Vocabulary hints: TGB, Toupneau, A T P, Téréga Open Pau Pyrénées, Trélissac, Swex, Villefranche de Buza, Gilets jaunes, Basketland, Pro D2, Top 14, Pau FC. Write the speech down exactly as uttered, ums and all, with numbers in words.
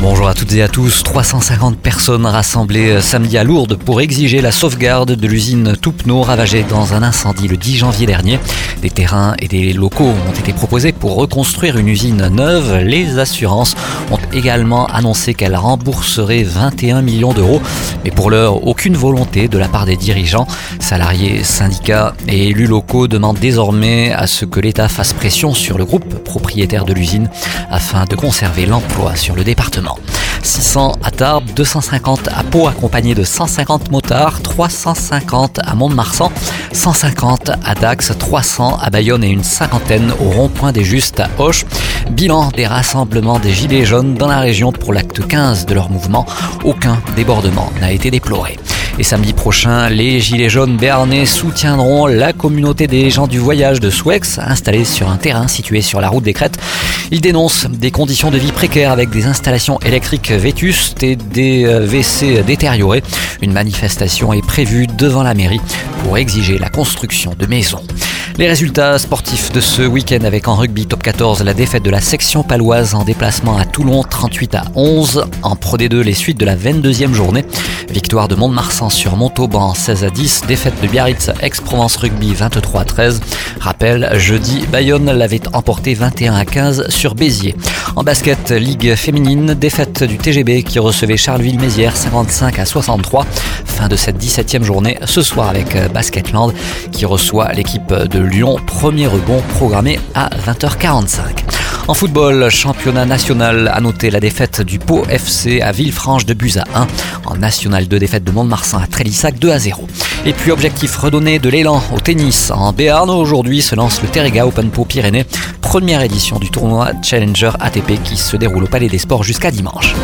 Bonjour à toutes et à tous. trois cent cinquante personnes rassemblées samedi à Lourdes pour exiger la sauvegarde de l'usine Toupneau ravagée dans un incendie le dix janvier dernier. Des terrains et des locaux ont été proposés pour reconstruire une usine neuve. Les assurances ont également annoncé qu'elles rembourseraient vingt et un millions d'euros. Mais pour l'heure, aucune volonté de la part des dirigeants. Salariés, syndicats et élus locaux demandent désormais à ce que l'État fasse pression sur le groupe propriétaire de l'usine afin de conserver l'emploi sur le département. six cents à Tarbes, deux cent cinquante à Pau accompagné de cent cinquante motards, trois cent cinquante à Mont-de-Marsan, cent cinquante à Dax, trois cents à Bayonne et une cinquantaine au rond-point des Justes à Auch. Bilan des rassemblements des Gilets jaunes dans la région pour l'acte quinze de leur mouvement. Aucun débordement n'a été déploré. Et samedi prochain, les Gilets jaunes béarnais soutiendront la communauté des gens du voyage de Swex, installée sur un terrain situé sur la route des Crêtes. Ils dénoncent des conditions de vie précaires avec des installations électriques vétustes et des W C détériorés. Une manifestation est prévue devant la mairie pour exiger la construction de maisons. Les résultats sportifs de ce week-end avec en rugby top quatorze, la défaite de la section paloise en déplacement à Toulon, trente-huit à onze. En Pro D deux, les suites de la vingt-deuxième journée. Victoire de Mont-de-Marsan sur Montauban, seize à dix. Défaite de Biarritz, Aix-Provence Rugby, vingt-trois à treize. Rappel, jeudi, Bayonne l'avait emporté vingt et un à quinze sur Béziers. En basket, Ligue féminine, défaite du T G B qui recevait Charleville-Mézières, cinquante-cinq à soixante-trois. Fin de cette dix-septième journée ce soir avec Basketland qui reçoit l'équipe de Lyon. Premier rebond programmé à vingt heures quarante-cinq. En football, championnat national, à noter la défaite du Pau F C à Villefranche de Buza un. En national deux, défaite de Mont-de-Marsan à Trélissac deux à zéro. Et puis objectif, redonner de l'élan au tennis. En Béarn, aujourd'hui se lance le Téréga Open Pau Pyrénées, première édition du tournoi Challenger A T P qui se déroule au Palais des Sports jusqu'à dimanche.